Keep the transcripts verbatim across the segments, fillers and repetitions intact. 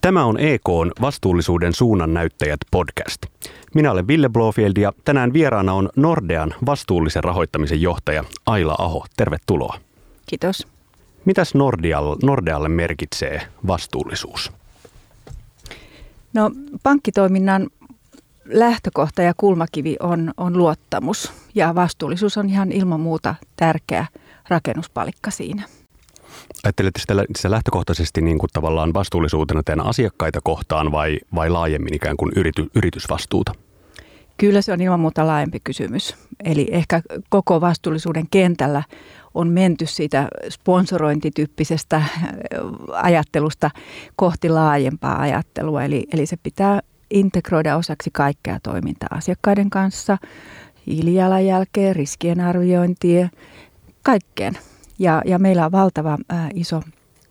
Tämä on E K:n vastuullisuuden suunnannäyttäjät podcast. Minä olen Ville Blåfield ja tänään vieraana on Nordean vastuullisen rahoittamisen johtaja Aila Aho. Tervetuloa. Kiitos. Mitäs Nordealle merkitsee vastuullisuus? No, pankkitoiminnan lähtökohta ja kulmakivi on, on luottamus ja vastuullisuus on ihan ilman muuta tärkeä rakennuspalikka siinä. Ajattelette sitä lähtökohtaisesti niin kuin tavallaan vastuullisuutena teidän asiakkaita kohtaan vai, vai laajemmin ikään kuin yrity, yritysvastuuta? Kyllä se on ilman muuta laajempi kysymys. Eli ehkä koko vastuullisuuden kentällä on menty siitä sponsorointityyppisestä ajattelusta kohti laajempaa ajattelua. Eli, eli se pitää integroida osaksi kaikkea toimintaa asiakkaiden kanssa, hiilijalanjälkeä, riskien arviointia, kaikkeen. Ja, ja meillä on valtava ää, iso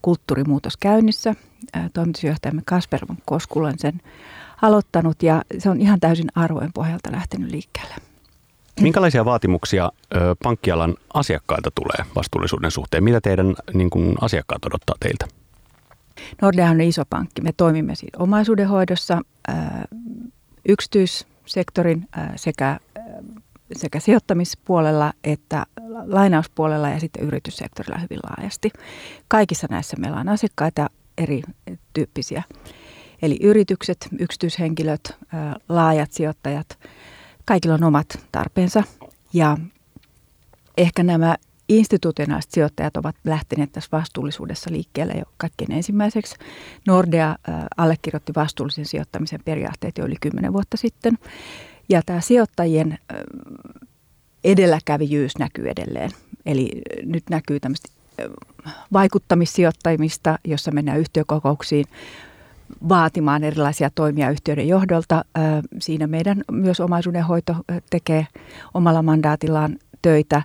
kulttuurimuutos käynnissä. Ää, toimitusjohtajamme Kasper von Koskula on sen aloittanut ja se on ihan täysin arvojen pohjalta lähtenyt liikkeelle. Minkälaisia vaatimuksia ö, pankkialan asiakkailta tulee vastuullisuuden suhteen? Mitä teidän niin kun, asiakkaat odottaa teiltä? Nordea on iso pankki. Me toimimme siinä omaisuudenhoidossa, ää, yksityissektorin ää, sekä... Ää, sekä sijoittamispuolella että lainauspuolella ja sitten yrityssektorilla hyvin laajasti. Kaikissa näissä meillä on asiakkaita eri tyyppisiä. Eli yritykset, yksityishenkilöt, laajat sijoittajat, kaikilla on omat tarpeensa. Ja ehkä nämä institutionaaliset sijoittajat ovat lähteneet tässä vastuullisuudessa liikkeelle jo kaikkein ensimmäiseksi. Nordea allekirjoitti vastuullisen sijoittamisen periaatteet jo yli kymmenen vuotta sitten. Ja tämä sijoittajien edelläkävijyys näkyy edelleen. Eli nyt näkyy tämmöistä vaikuttamissijoittamista, jossa mennään yhtiökokouksiin vaatimaan erilaisia toimia yhtiöiden johdolta. Siinä meidän myös omaisuudenhoito tekee omalla mandaatillaan töitä.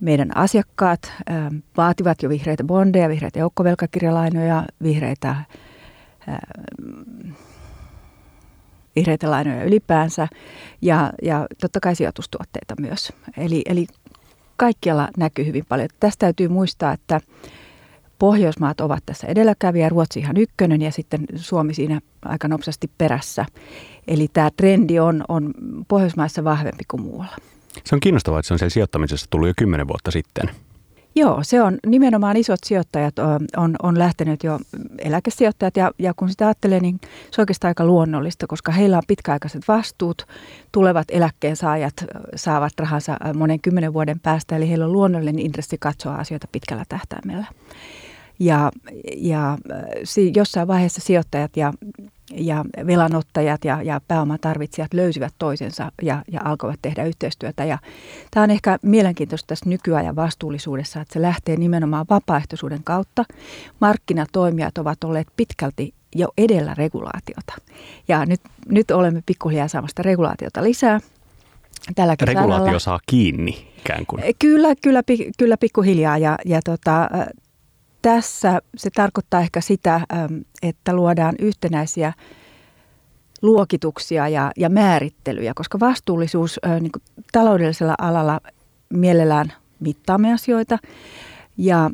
Meidän asiakkaat vaativat jo vihreitä bondeja, vihreitä joukkovelkakirjalainoja, vihreitä... vihreitä lainoja ylipäänsä ja, ja totta kai sijoitustuotteita myös. Eli, eli kaikkialla näkyy hyvin paljon. Tästä täytyy muistaa, että Pohjoismaat ovat tässä edelläkävijä, Ruotsi ihan ykkönen ja sitten Suomi siinä aika nopsasti perässä. Eli tämä trendi on, on Pohjoismaissa vahvempi kuin muualla. Se on kiinnostavaa, että se on siellä sijoittamisessa tullut jo kymmenen vuotta sitten. Joo, se on nimenomaan isot sijoittajat on, on lähtenyt jo eläkesijoittajat ja, ja kun sitä ajattelee, niin se on oikeastaan aika luonnollista, koska heillä on pitkäaikaiset vastuut, tulevat eläkkeensaajat saavat rahansa monen kymmenen vuoden päästä, eli heillä on luonnollinen intressi katsoa asioita pitkällä tähtäimellä. Ja, ja jossain vaiheessa sijoittajat ja, ja velanottajat ja, ja pääomatarvitsijat löysivät toisensa ja, ja alkoivat tehdä yhteistyötä. Ja tämä on ehkä mielenkiintoista tässä nykyajan vastuullisuudessa, että se lähtee nimenomaan vapaaehtoisuuden kautta. Markkinatoimijat ovat olleet pitkälti jo edellä regulaatiota. Ja nyt, nyt olemme pikkuhiljaa saamasta regulaatiota lisää. Tälläkin regulaatio säännöllä. Saa kiinni ikään kuin. Kyllä, kyllä, kyllä pikkuhiljaa ja, ja tota... Tässä se tarkoittaa ehkä sitä, että luodaan yhtenäisiä luokituksia ja, ja määrittelyjä, koska vastuullisuus niin kuin taloudellisella alalla mielellään mittaamme asioita ja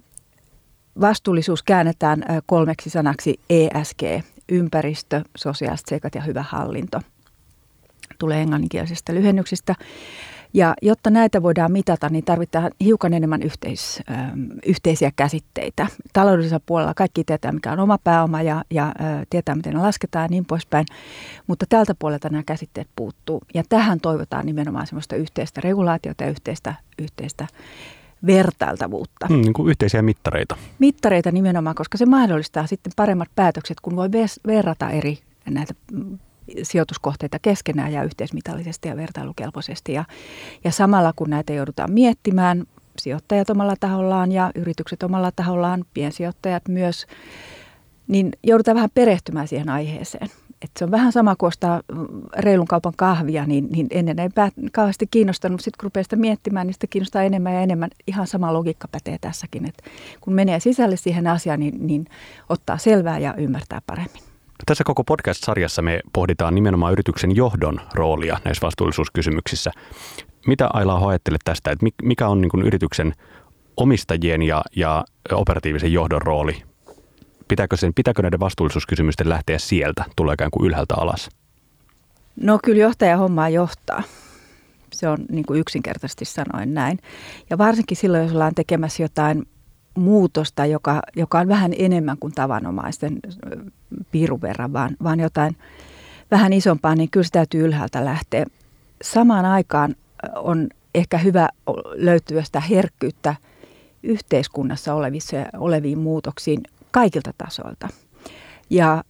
vastuullisuus käännetään kolmeksi sanaksi E S G, ympäristö, sosiaaliset seikat ja hyvä hallinto, tulee englanninkielisistä lyhennyksistä. Ja jotta näitä voidaan mitata, niin tarvitaan hiukan enemmän yhteis, ö, yhteisiä käsitteitä. Taloudellisella puolella kaikki tietää, mikä on oma pääoma ja, ja ö, tietää, miten ne lasketaan ja niin poispäin. Mutta tältä puolelta nämä käsitteet puuttuu. Ja tähän toivotaan nimenomaan semmoista yhteistä regulaatiota ja yhteistä, yhteistä vertailtavuutta. Mm, niin kuin yhteisiä mittareita. Mittareita nimenomaan, koska se mahdollistaa sitten paremmat päätökset, kun voi verrata eri näitä sijoituskohteita keskenään ja yhteismitallisesti ja vertailukelpoisesti. Ja, ja samalla kun näitä joudutaan miettimään, sijoittajat omalla tahollaan ja yritykset omalla tahollaan, piensijoittajat myös, niin joudutaan vähän perehtymään siihen aiheeseen. Et se on vähän sama kuin ostaa reilun kaupan kahvia, niin, niin ennen ei kauheasti kiinnostanut, mutta sitten kun rupeaa sitä miettimään, niin sitä kiinnostaa enemmän ja enemmän. Ihan sama logiikka pätee tässäkin, että kun menee sisälle siihen asiaan, niin, niin ottaa selvää ja ymmärtää paremmin. Tässä koko podcast-sarjassa me pohditaan nimenomaan yrityksen johdon roolia näissä vastuullisuuskysymyksissä. Mitä Aila Aho ajattelet tästä, että mikä on niin kuin yrityksen omistajien ja, ja operatiivisen johdon rooli pitääkö, sen, pitääkö näiden vastuullisuuskysymysten lähteä sieltä, tulee ikään kuin ylhäältä alas? No kyllä johtaja hommaa johtaa. Se on niin kuin yksinkertaisesti sanoen näin. Ja varsinkin silloin, jos ollaan tekemässä jotain muutosta, joka, joka on vähän enemmän kuin tavanomaisten piirun verran, vaan, vaan jotain vähän isompaa, niin kyllä se täytyy ylhäältä lähteä. Samaan aikaan on ehkä hyvä löytyä sitä herkkyyttä yhteiskunnassa oleviin muutoksiin kaikilta tasoilta. Ja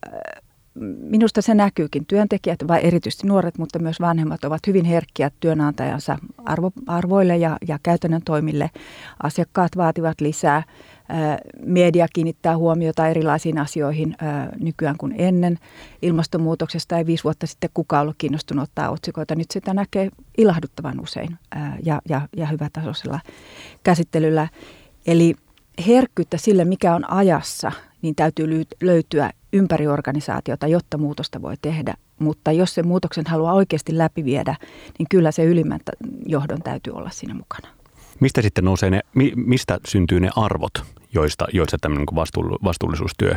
minusta se näkyykin. Työntekijät, vai erityisesti nuoret, mutta myös vanhemmat ovat hyvin herkkiä työnantajansa arvo, arvoille ja, ja käytännön toimille. Asiakkaat vaativat lisää. Media kiinnittää huomiota erilaisiin asioihin nykyään kuin ennen. Ilmastonmuutoksesta ei viisi vuotta sitten kukaan ollut kiinnostunut ottaa otsikoita. Nyt sitä näkee ilahduttavan usein ja, ja, ja hyvätasoisella käsittelyllä. Eli herkkyyttä sille, mikä on ajassa, niin täytyy löytyä ympäri organisaatiota, jotta muutosta voi tehdä. Mutta jos se muutoksen haluaa oikeasti läpiviedä, niin kyllä se ylimmän johdon täytyy olla siinä mukana. Mistä sitten nousee ne, mistä syntyy ne arvot, joista, joista tämmöinen vastuullisuustyö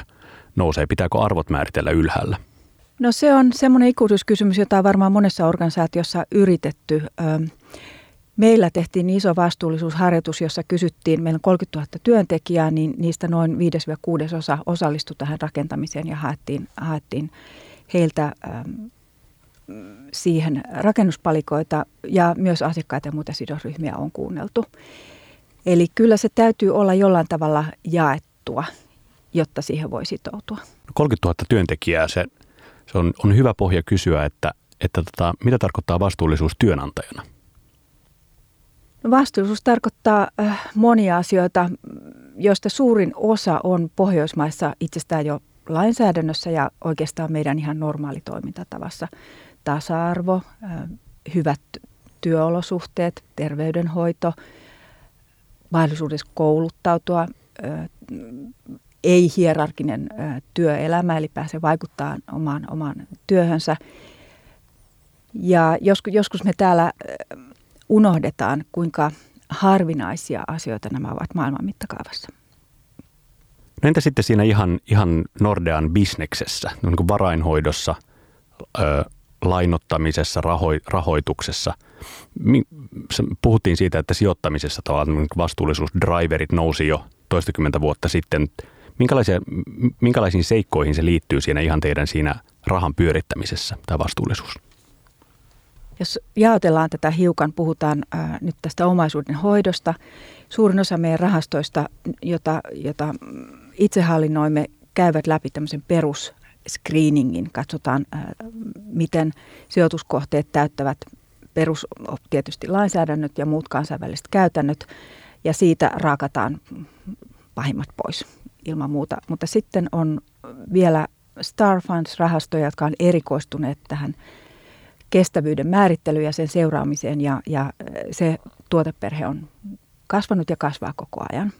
nousee? Pitääkö arvot määritellä ylhäällä? No se on semmoinen ikuisuuskysymys, jota on varmaan monessa organisaatiossa yritetty. Meillä tehtiin iso vastuullisuusharjoitus, jossa kysyttiin, meillä on kolmekymmentätuhatta työntekijää, niin niistä noin viidestä kuuteen osa osallistui tähän rakentamiseen ja haettiin, haettiin heiltä siihen rakennuspalikoita ja myös asiakkaita ja muita sidosryhmiä on kuunneltu. Eli kyllä se täytyy olla jollain tavalla jaettua, jotta siihen voi sitoutua. kolmekymmentätuhatta työntekijää, se, se on, on hyvä pohja kysyä, että, että tota, mitä tarkoittaa vastuullisuus työnantajana? Vastuullisuus tarkoittaa monia asioita, joista suurin osa on Pohjoismaissa itsestään jo lainsäädännössä ja oikeastaan meidän ihan normaali toimintatavassa. Tasa-arvo, hyvät työolosuhteet, terveydenhoito, mahdollisuudessa kouluttautua, ei-hierarkinen työelämä, eli pääsee vaikuttamaan omaan, omaan työhönsä. Ja joskus me täällä unohdetaan, kuinka harvinaisia asioita nämä ovat maailman mittakaavassa. No entä sitten siinä ihan, ihan Nordean bisneksessä, niin kuin varainhoidossa, ö, lainottamisessa, raho, rahoituksessa? Puhuttiin siitä, että sijoittamisessa tavallaan vastuullisuusdriverit nousi jo toistakymmentä vuotta sitten. Minkälaisia, minkälaisiin seikkoihin se liittyy siinä ihan teidän siinä rahan pyörittämisessä tämä vastuullisuus? Jos jaotellaan tätä hiukan, puhutaan ää, nyt tästä omaisuuden hoidosta. Suurin osa meidän rahastoista, jota, jota itse hallinnoimme, käyvät läpi tämmöisen perusscreeningin. Katsotaan, ää, miten sijoituskohteet täyttävät perus, tietysti lainsäädännöt ja muut kansainväliset käytännöt, ja siitä raakataan pahimmat pois ilman muuta. Mutta sitten on vielä Star Funds-rahastoja, jotka on erikoistuneet tähän kestävyyden määrittely ja sen seuraamiseen, ja, ja se tuoteperhe on kasvanut ja kasvaa koko ajan.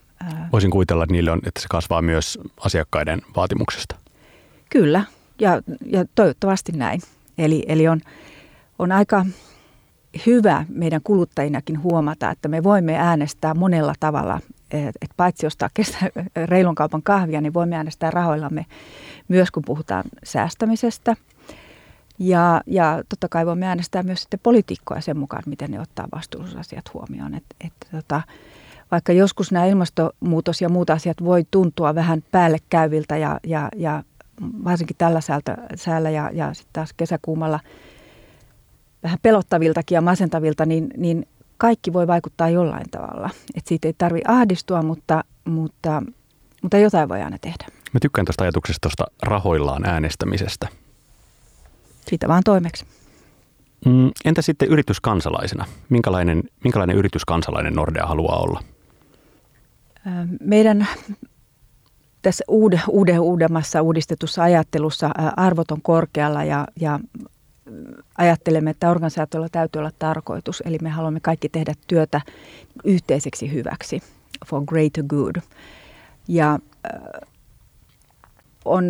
Voisin kuvitella, että niille on, että se kasvaa myös asiakkaiden vaatimuksesta. Kyllä, ja, ja toivottavasti näin. Eli, eli on, on aika hyvä meidän kuluttajinakin huomata, että me voimme äänestää monella tavalla. Et paitsi ostaa kestä, reilun kaupan kahvia, niin voimme äänestää rahoillamme myös, kun puhutaan säästämisestä. Ja, ja totta kai voimme äänestää myös sitten poliitikkoja sen mukaan, miten ne ottaa vastuullisuusasiat huomioon. Et, et, tota, vaikka joskus nämä ilmastonmuutos ja muut asiat voi tuntua vähän päällekäyviltä ja, ja, ja varsinkin tällä säältä, säällä ja, ja sitten taas kesäkuumalla vähän pelottaviltakin ja masentavilta, niin, niin kaikki voi vaikuttaa jollain tavalla. Et siitä ei tarvitse ahdistua, mutta, mutta, mutta jotain voi aina tehdä. Mä tykkään tuosta ajatuksesta tuosta rahoillaan äänestämisestä. Siitä vaan toimeksi. Entä sitten yrityskansalaisena? Minkälainen, minkälainen yrityskansalainen Nordea haluaa olla? Meidän tässä uude, uude, uudemmassa uudistetussa ajattelussa arvot on korkealla ja, ja ajattelemme, että organisaatiolla täytyy olla tarkoitus. Eli me haluamme kaikki tehdä työtä yhteiseksi hyväksi, for greater good. Ja on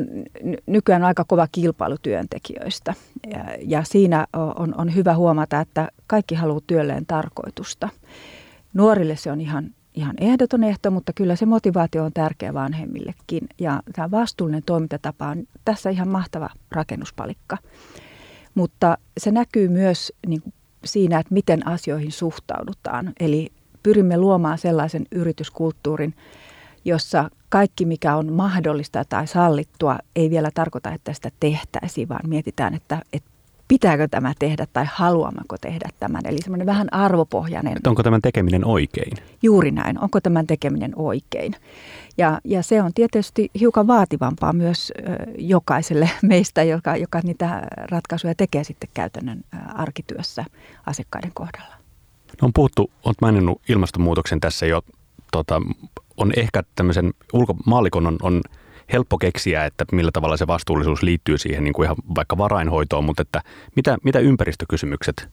nykyään aika kova kilpailu työntekijöistä, ja, ja siinä on, on hyvä huomata, että kaikki haluaa työlleen tarkoitusta. Nuorille se on ihan ihan ehdoton ehto, mutta kyllä se motivaatio on tärkeä vanhemmillekin. Ja tämä vastuullinen toimintatapa on tässä ihan mahtava rakennuspalikka. Mutta se näkyy myös niin kuin siinä, että miten asioihin suhtaudutaan. Eli pyrimme luomaan sellaisen yrityskulttuurin, jossa kaikki, mikä on mahdollista tai sallittua, ei vielä tarkoita, että sitä tehtäisiin, vaan mietitään, että, että pitääkö tämä tehdä tai haluammeko tehdä tämän. Eli semmoinen vähän arvopohjainen. Että onko tämän tekeminen oikein? Juuri näin. Onko tämän tekeminen oikein? Ja, ja se on tietysti hiukan vaativampaa myös jokaiselle meistä, joka, joka niitä ratkaisuja tekee sitten käytännön arkityössä asiakkaiden kohdalla. No on puhuttu, olet maininnut ilmastonmuutoksen tässä jo, tota, on ehkä tämmöisen ulkomaallikon on, on helppo keksiä, että millä tavalla se vastuullisuus liittyy siihen niin kuin ihan vaikka varainhoitoon, mutta että mitä, mitä ympäristökysymykset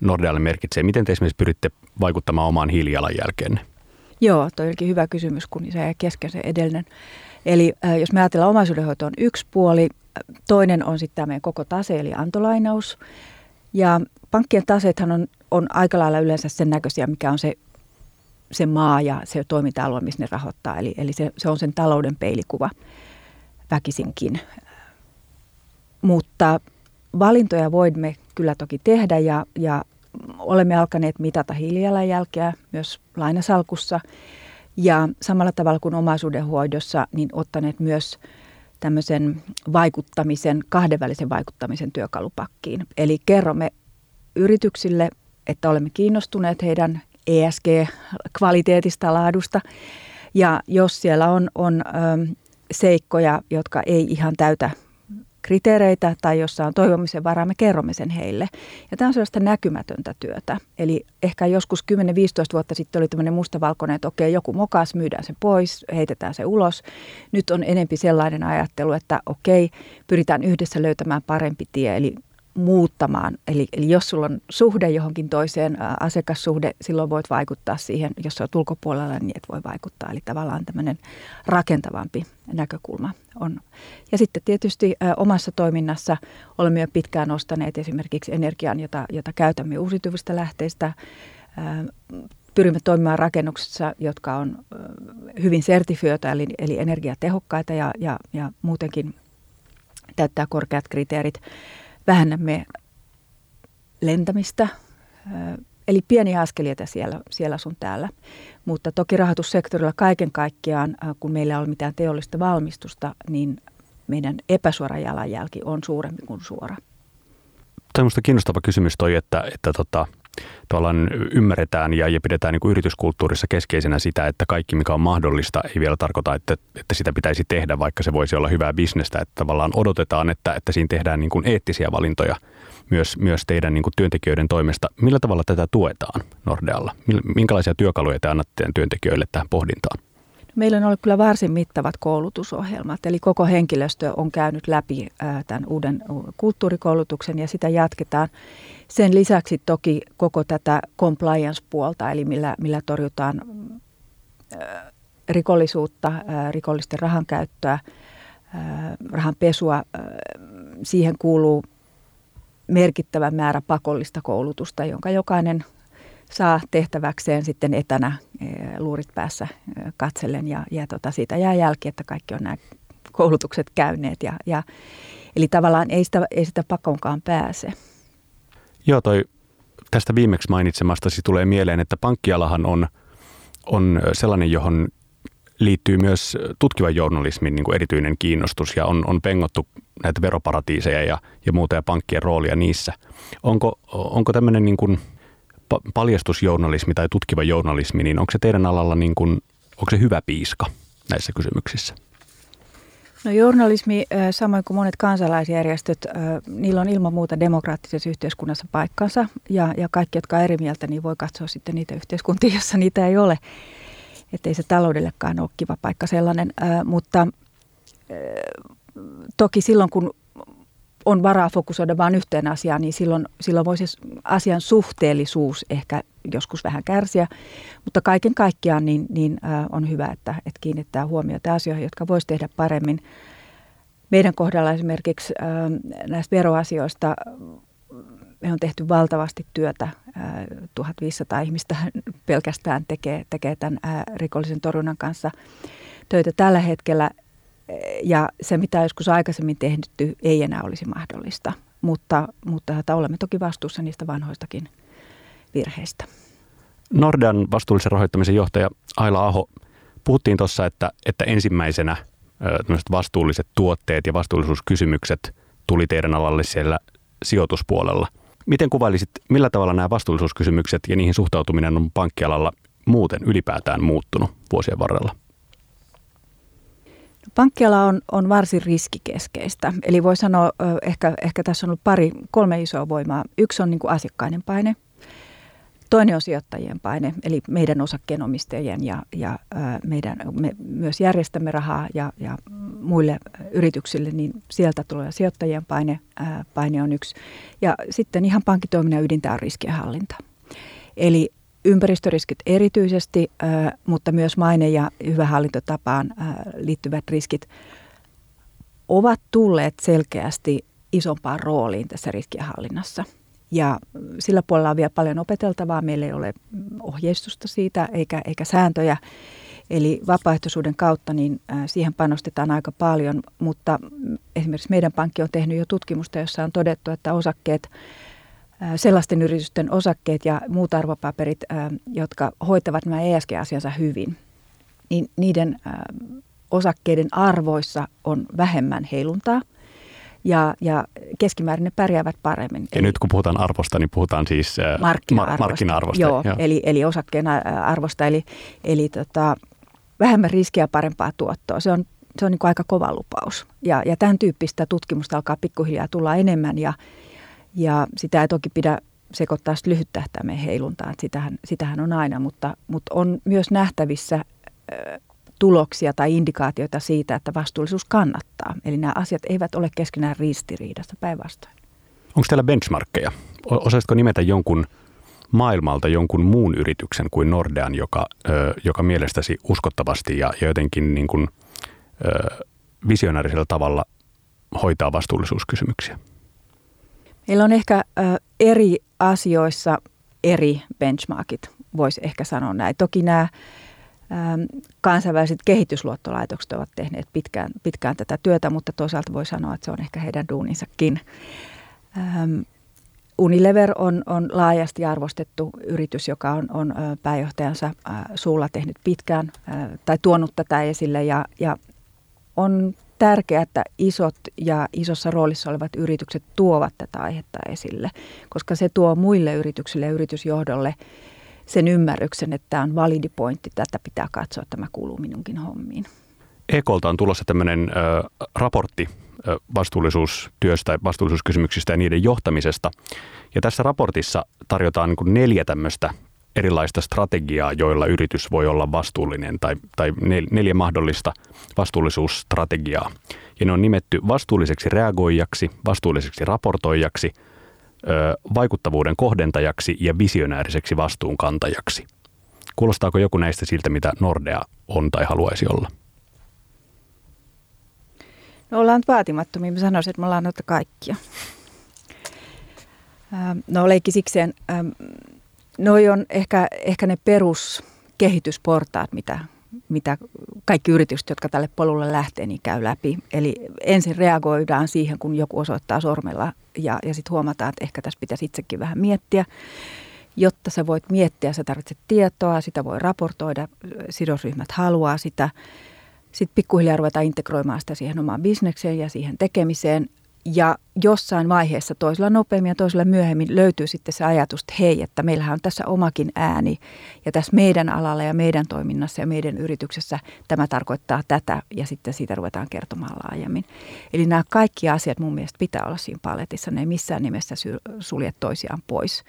Nordealle merkitsee? Miten te esimerkiksi pyritte vaikuttamaan omaan hiilijalanjälkeenne? Joo, toi olikin hyvä kysymys, kun se jäi kesken se edellinen. Eli äh, jos me ajatellaan omaisuudenhoito on yksi puoli, toinen on sitten tämä meidän koko tase, eli antolainaus. Ja pankkien taseethan on, on aika lailla yleensä sen näköisiä, mikä on se, se maa ja se toiminta-alue, missä ne rahoittaa. Eli, eli se, se on sen talouden peilikuva väkisinkin. Mutta valintoja voimme kyllä toki tehdä ja, ja olemme alkaneet mitata hiilijalanjälkeä myös lainasalkussa. Ja samalla tavalla kuin omaisuudenhoidossa, niin ottaneet myös tämmöisen vaikuttamisen, kahdenvälisen vaikuttamisen työkalupakkiin. Eli kerromme yrityksille, että olemme kiinnostuneet heidän E S G-kvaliteetista, laadusta. Ja jos siellä on, on ö, seikkoja, jotka ei ihan täytä kriteereitä tai jossa on toivomisen varaa, me kerromme sen heille. Ja tämä on sellaista näkymätöntä työtä. Eli ehkä joskus kymmenen viisitoista vuotta sitten oli tämmöinen mustavalkoinen, että okei, joku mokas, myydään se pois, heitetään se ulos. Nyt on enempi sellainen ajattelu, että okei, pyritään yhdessä löytämään parempi tie, eli muuttamaan. Eli, eli jos sulla on suhde johonkin toiseen, asiakassuhde, silloin voit vaikuttaa siihen. Jos olet ulkopuolella, niin et voi vaikuttaa. Eli tavallaan tämmöinen rakentavampi näkökulma on. Ja sitten tietysti omassa toiminnassa olemme jo pitkään nostaneet esimerkiksi energian, jota, jota käytämme uusiutuvista lähteistä. Pyrimme toimimaan rakennuksissa, jotka on hyvin sertifioita, eli, eli energiatehokkaita ja, ja, ja muutenkin täyttää korkeat kriteerit. Vähennämme lentämistä, eli pieniä askeleita siellä, siellä sun täällä. Mutta toki rahoitussektorilla kaiken kaikkiaan, kun meillä ei ole mitään teollista valmistusta, niin meidän epäsuora jalanjälki on suurempi kuin suora. Tämä on minusta kiinnostava kysymys toi, että, että tota, tavallaan ymmärretään ja, ja pidetään niin kuin yrityskulttuurissa keskeisenä sitä, että kaikki mikä on mahdollista ei vielä tarkoita, että, että sitä pitäisi tehdä, vaikka se voisi olla hyvää bisnestä. Että tavallaan odotetaan, että, että siinä tehdään niin kuin eettisiä valintoja myös, myös teidän niin kuin työntekijöiden toimesta. Millä tavalla tätä tuetaan Nordealla? Minkälaisia työkaluja te annatte työntekijöille tähän pohdintaan? Meillä on ollut kyllä varsin mittavat koulutusohjelmat, eli koko henkilöstö on käynyt läpi tämän uuden kulttuurikoulutuksen ja sitä jatketaan. Sen lisäksi toki koko tätä compliance-puolta, eli millä, millä torjutaan rikollisuutta, rikollisten rahankäyttöä, rahanpesua, siihen kuuluu merkittävä määrä pakollista koulutusta, jonka jokainen saa tehtäväkseen sitten etänä luurit päässä katsellen ja, ja tota, siitä jää jälki, että kaikki on nämä koulutukset käyneet. Ja, ja, eli tavallaan ei sitä, ei sitä pakonkaan pääse. Joo, toi tästä viimeksi mainitsemastasi tulee mieleen, että pankkialahan on, on sellainen, johon liittyy myös tutkivan journalismin niin kuin erityinen kiinnostus ja on, on pengottu näitä veroparatiiseja ja, ja muuta ja pankkien roolia niissä. Onko, onko tämmöinen niin kuin paljastusjournalismi tai tutkiva journalismi, niin onko se teidän alalla niin kuin, onko se hyvä piiska näissä kysymyksissä? No journalismi, samoin kuin monet kansalaisjärjestöt, niillä on ilman muuta demokraattisessa yhteiskunnassa paikkansa ja, ja kaikki, jotka on eri mieltä, niin voi katsoa sitten niitä yhteiskuntia, jossa niitä ei ole. Että ei se taloudellekaan ole kiva paikka sellainen, mutta toki silloin, kun on varaa fokusoida vain yhteen asiaan, niin silloin, silloin voi se asian suhteellisuus ehkä joskus vähän kärsiä. Mutta kaiken kaikkiaan niin, niin on hyvä, että, että kiinnittää huomiota asioihin, jotka voisi tehdä paremmin. Meidän kohdalla esimerkiksi näistä veroasioista me on tehty valtavasti työtä. tuhatviisisataa ihmistä pelkästään tekee, tekee tämän rikollisen torjunnan kanssa töitä tällä hetkellä. Ja se, mitä joskus aikaisemmin tehdytty, ei enää olisi mahdollista. Mutta, mutta olemme toki vastuussa niistä vanhoistakin virheistä. Nordean vastuullisen rahoittamisen johtaja Aila Aho, puhuttiin tuossa, että, että ensimmäisenä tämmöiset vastuulliset tuotteet ja vastuullisuuskysymykset tuli teidän alalle siellä sijoituspuolella. Miten kuvailisit, millä tavalla nämä vastuullisuuskysymykset ja niihin suhtautuminen on pankkialalla muuten ylipäätään muuttunut vuosien varrella? Pankkiala on, on varsin riskikeskeistä. Eli voi sanoa, ehkä, ehkä tässä on ollut pari, kolme isoa voimaa. Yksi on niin kuin asiakkaiden paine. Toinen on sijoittajien paine, eli meidän osakkeenomistajien ja, ja meidän, me myös järjestämme rahaa ja, ja muille yrityksille, niin sieltä tulee sijoittajien paine, ää, paine on yksi. Ja sitten ihan pankkitoiminnan ydintä on riskienhallinta. Eli ympäristöriskit erityisesti, ää, mutta myös maine- ja hyvä hallintotapaan ää, liittyvät riskit ovat tulleet selkeästi isompaan rooliin tässä riskienhallinnassa. Ja sillä puolella on vielä paljon opeteltavaa. Meillä ei ole ohjeistusta siitä eikä, eikä sääntöjä. Eli vapaaehtoisuuden kautta niin siihen panostetaan aika paljon. Mutta esimerkiksi meidän pankki on tehnyt jo tutkimusta, jossa on todettu, että osakkeet, sellaisten yritysten osakkeet ja muut arvopaperit, jotka hoitavat nämä E S G-asiansa hyvin, niin niiden osakkeiden arvoissa on vähemmän heiluntaa. Ja, ja keskimäärin ne pärjäävät paremmin. Ja eli nyt kun puhutaan arvosta, niin puhutaan siis markkina-arvosta. markkina-arvosta. Joo, Joo. Eli, eli osakkeen arvosta, eli, eli tota, vähemmän riskiä ja parempaa tuottoa. Se on, se on niin kuin aika kova lupaus. Ja, ja tämän tyyppistä tutkimusta alkaa pikkuhiljaa tulla enemmän, ja, ja sitä ei toki pidä sekoittaa lyhyt tähtäimen heiluntaan. Sitähän, sitähän on aina, mutta, mutta on myös nähtävissä tuloksia tai indikaatioita siitä, että vastuullisuus kannattaa. Eli nämä asiat eivät ole keskenään ristiriidassa, päinvastoin. Onko teillä benchmarkkeja? Osaisitko nimetä jonkun maailmalta jonkun muun yrityksen kuin Nordean, joka, ö, joka mielestäsi uskottavasti ja, ja jotenkin niin kuin, ö, visionäärisellä tavalla hoitaa vastuullisuuskysymyksiä? Meillä on ehkä ö, eri asioissa eri benchmarkit, voisi ehkä sanoa näin. Toki nämä kansainväliset kehitysluottolaitokset ovat tehneet pitkään, pitkään tätä työtä, mutta toisaalta voi sanoa, että se on ehkä heidän duuninsakin. Ähm, Unilever on, on laajasti arvostettu yritys, joka on, on pääjohtajansa äh, suulla tehnyt pitkään äh, tai tuonut tätä esille. Ja, ja on tärkeää, että isot ja isossa roolissa olevat yritykset tuovat tätä aihetta esille, koska se tuo muille yrityksille ja yritysjohdolle sen ymmärryksen, että tämä on validi pointti, tätä pitää katsoa, tämä kuuluu minunkin hommiin. E K:lta on tulossa tämmöinen ö, raportti ö, vastuullisuustyöstä, vastuullisuuskysymyksistä ja niiden johtamisesta. Ja tässä raportissa tarjotaan niin kuin neljä tämmöistä erilaista strategiaa, joilla yritys voi olla vastuullinen, tai, tai nel, neljä mahdollista vastuullisuusstrategiaa. Ja ne on nimetty vastuulliseksi reagoijaksi, vastuulliseksi raportoijaksi, vaikuttavuuden kohdentajaksi ja visionääriseksi vastuunkantajaksi. Kuulostaako joku näistä siltä, mitä Nordea on tai haluaisi olla? No ollaan vaatimattomia. Mä sanoisin, että me ollaan noita kaikkia. No leikkisikseen. Noi on ehkä, ehkä ne peruskehitysportaat, mitä, mitä kaikki yritykset, jotka tälle polulle lähtee, niin käy läpi. Eli ensin reagoidaan siihen, kun joku osoittaa sormella. Ja, ja sitten huomataan, että ehkä tässä pitäisi itsekin vähän miettiä. Jotta sä voit miettiä, sä tarvitset tietoa, sitä voi raportoida, sidosryhmät haluaa sitä. Sitten pikkuhiljaa ruvetaan integroimaan sitä siihen omaan bisnekseen ja siihen tekemiseen. Ja jossain vaiheessa toisella nopeammin ja toisella myöhemmin löytyy sitten se ajatus, että hei, että meillähän on tässä omakin ääni. Ja tässä meidän alalla ja meidän toiminnassa ja meidän yrityksessä tämä tarkoittaa tätä ja sitten siitä ruvetaan kertomaan laajemmin. Eli nämä kaikki asiat mun mielestä pitää olla siinä paletissa, ne ei missään nimessä sulje toisiaan pois.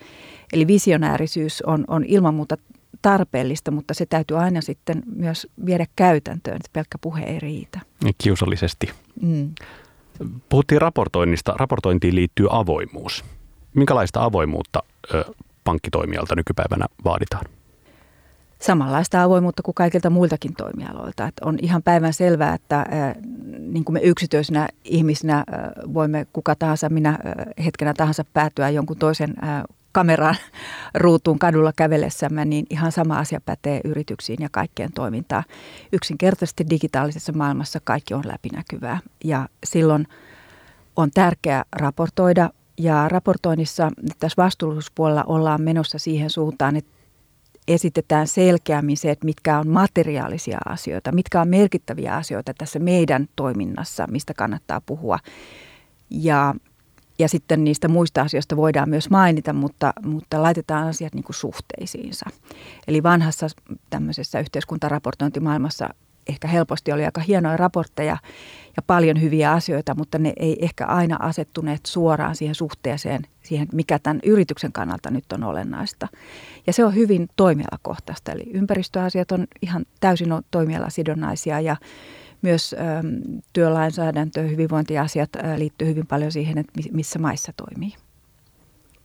Eli visionäärisyys on, on ilman muuta tarpeellista, mutta se täytyy aina sitten myös viedä käytäntöön, että pelkkä puhe ei riitä. Kiusallisesti. Mm. Puhuttiin raportoinnista. Raportointiin liittyy avoimuus. Minkälaista avoimuutta ö, pankkitoimijalta nykypäivänä vaaditaan? Samanlaista avoimuutta kuin kaikilta muiltakin toimialoilta. Et on ihan päivän selvää, että ö, niin kuin me yksityisenä ihmisinä ö, voimme kuka tahansa, minä ö, hetkenä tahansa päätyä jonkun toisen ö, kameran ruutuun kadulla kävellessämme, niin ihan sama asia pätee yrityksiin ja kaikkeen toimintaan. Yksinkertaisesti digitaalisessa maailmassa kaikki on läpinäkyvää ja silloin on tärkeää raportoida. Ja raportoinnissa tässä vastuullisuuspuolella ollaan menossa siihen suuntaan, että esitetään selkeämmin se, että mitkä on materiaalisia asioita, mitkä on merkittäviä asioita tässä meidän toiminnassa, mistä kannattaa puhua. Ja, ja sitten niistä muista asioista voidaan myös mainita, mutta, mutta laitetaan asiat niin kuin suhteisiinsa. Eli vanhassa tämmöisessä yhteiskuntaraportointimaailmassa ehkä helposti oli aika hienoja raportteja ja paljon hyviä asioita, mutta ne ei ehkä aina asettuneet suoraan siihen suhteeseen, siihen mikä tämän yrityksen kannalta nyt on olennaista. Ja se on hyvin toimialakohtaista, eli ympäristöasiat on ihan täysin toimialasidonnaisia ja myös äm, työlainsäädäntö, hyvinvointiasiat ä, liittyy hyvin paljon siihen, että missä maissa toimii.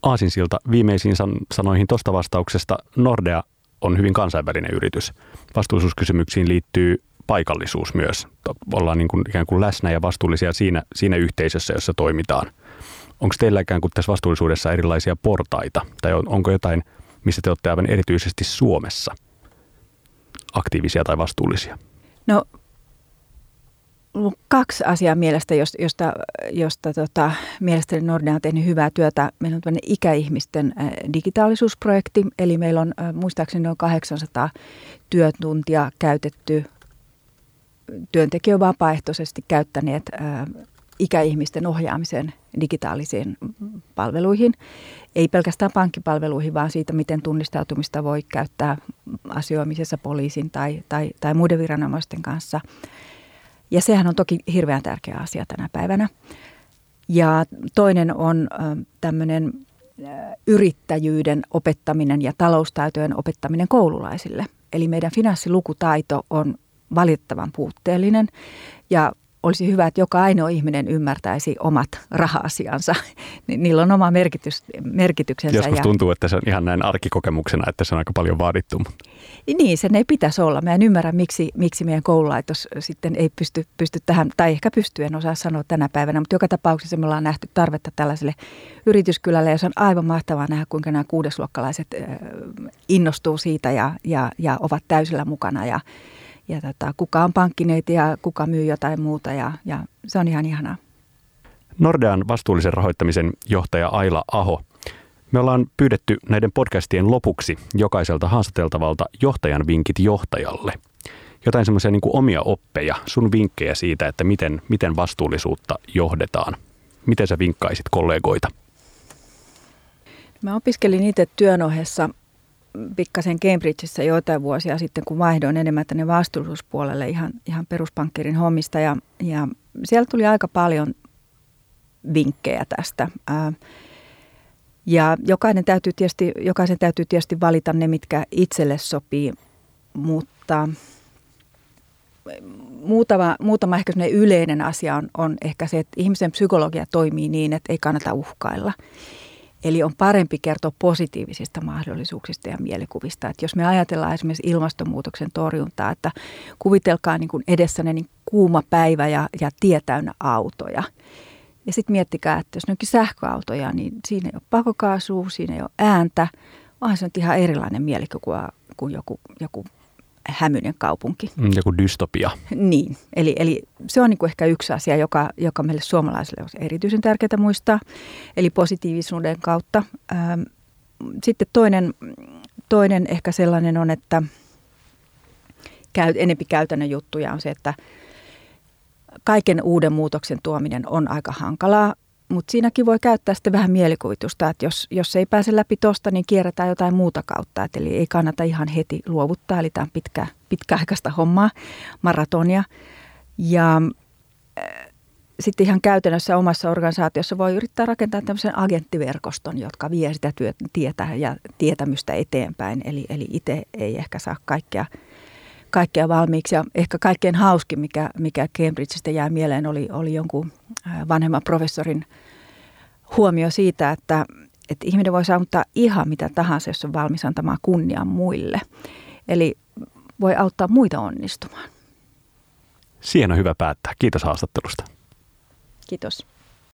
Aasinsilta viimeisiin san- sanoihin tuosta vastauksesta. Nordea on hyvin kansainvälinen yritys. Vastuullisuuskysymyksiin liittyy paikallisuus myös. Ollaan niin kuin ikään kuin läsnä ja vastuullisia siinä, siinä yhteisössä, jossa toimitaan. Onko teillä ikään kuin tässä vastuullisuudessa erilaisia portaita? Tai on, onko jotain, missä te olette aivan erityisesti Suomessa aktiivisia tai vastuullisia? No, kaksi asiaa mielestä, josta, josta tota, mielestäni Nordea on tehnyt hyvää työtä. Meillä on tämmöinen ikäihmisten digitaalisuusprojekti, eli meillä on muistaakseni noin kahdeksansataa työtuntia käytetty, työntekijä vapaaehtoisesti käyttäneet ää, ikäihmisten ohjaamisen digitaalisiin palveluihin. Ei pelkästään pankkipalveluihin, vaan siitä, miten tunnistautumista voi käyttää asioimisessa poliisin tai, tai, tai muiden viranomaisten kanssa. Ja sehän on toki hirveän tärkeä asia tänä päivänä. Ja toinen on tämmöinen yrittäjyyden opettaminen ja taloustaitojen opettaminen koululaisille. Eli meidän finanssilukutaito on valitettavan puutteellinen ja olisi hyvä, että joka ainoa ihminen ymmärtäisi omat raha-asiansa. Niillä on oma merkitys, merkityksensä. Joskus tuntuu, että se on ihan näin arkikokemuksena, että se on aika paljon vaadittu. Niin, sen ei pitäisi olla. Mä en ymmärrä, miksi, miksi meidän koululaitos sitten ei pysty, pysty tähän, tai ehkä pystyy, en osaa sanoa tänä päivänä, mutta joka tapauksessa me ollaan nähty tarvetta tällaiselle yrityskylälle, ja se on aivan mahtavaa nähdä, kuinka nämä kuudesluokkalaiset innostuu siitä ja, ja, ja ovat täysillä mukana ja Ja tota, kuka on pankkineiti ja kuka myy jotain muuta ja, ja se on ihan ihanaa. Nordean vastuullisen rahoittamisen johtaja Aila Aho. Me ollaan pyydetty näiden podcastien lopuksi jokaiselta haastateltavalta johtajan vinkit johtajalle. Jotain semmoisia niin kuin omia oppeja, sun vinkkejä siitä, että miten, miten vastuullisuutta johdetaan. Miten sä vinkkaisit kollegoita? Mä opiskelin itse työn ohessa pikkasen Cambridgessä joitain vuosia sitten, kun vaihdoin enemmän tänne vastuullisuuspuolelle ihan, ihan peruspankkirin hommista. Ja, ja siellä tuli aika paljon vinkkejä tästä. Ja jokainen täytyy tietysti, jokaisen täytyy tietysti valita ne, mitkä itselle sopii, mutta muutama, muutama ehkä sellainen yleinen asia on, on ehkä se, että ihmisen psykologia toimii niin, että ei kannata uhkailla. Eli on parempi kertoa positiivisista mahdollisuuksista ja mielikuvista. Että jos me ajatellaan esimerkiksi ilmastonmuutoksen torjuntaa, että kuvitelkaa niin kuin edessäne niin kuuma päivä ja, ja tie täynnä autoja. Ja sitten miettikää, että jos ne onkin sähköautoja, niin siinä ei ole pakokaasua, siinä ei ole ääntä, vaan se on ihan erilainen mielikuva kuin joku, joku hämyinen kaupunki. Joku dystopia. Niin, eli, eli se on niin kuin ehkä yksi asia, joka, joka meille suomalaisille on erityisen tärkeää muistaa, eli positiivisuuden kautta. Sitten toinen, toinen ehkä sellainen on, että käy, enempi käytännön juttuja on se, että kaiken uuden muutoksen tuominen on aika hankalaa. Mutta siinäkin voi käyttää sitten vähän mielikuvitusta, että jos, jos ei pääse läpi tuosta, niin kierretään jotain muuta kautta. Et eli ei kannata ihan heti luovuttaa, eli tämä on pitkä, pitkäaikaista hommaa, maratonia. Ja äh, sitten ihan käytännössä omassa organisaatiossa voi yrittää rakentaa tämmöisen agenttiverkoston, jotka vie sitä työ, tietä ja tietämystä eteenpäin. Eli, eli itse ei ehkä saa kaikkea. Kaikkea valmiiksi ja ehkä kaikkein hauskin, mikä, mikä Cambridgestä jää mieleen, oli, oli jonkun vanhemman professorin huomio siitä, että, että ihminen voi saavuttaa ihan mitä tahansa, jos on valmis antamaan kunnian muille. Eli voi auttaa muita onnistumaan. Siihen on hyvä päättää. Kiitos haastattelusta. Kiitos.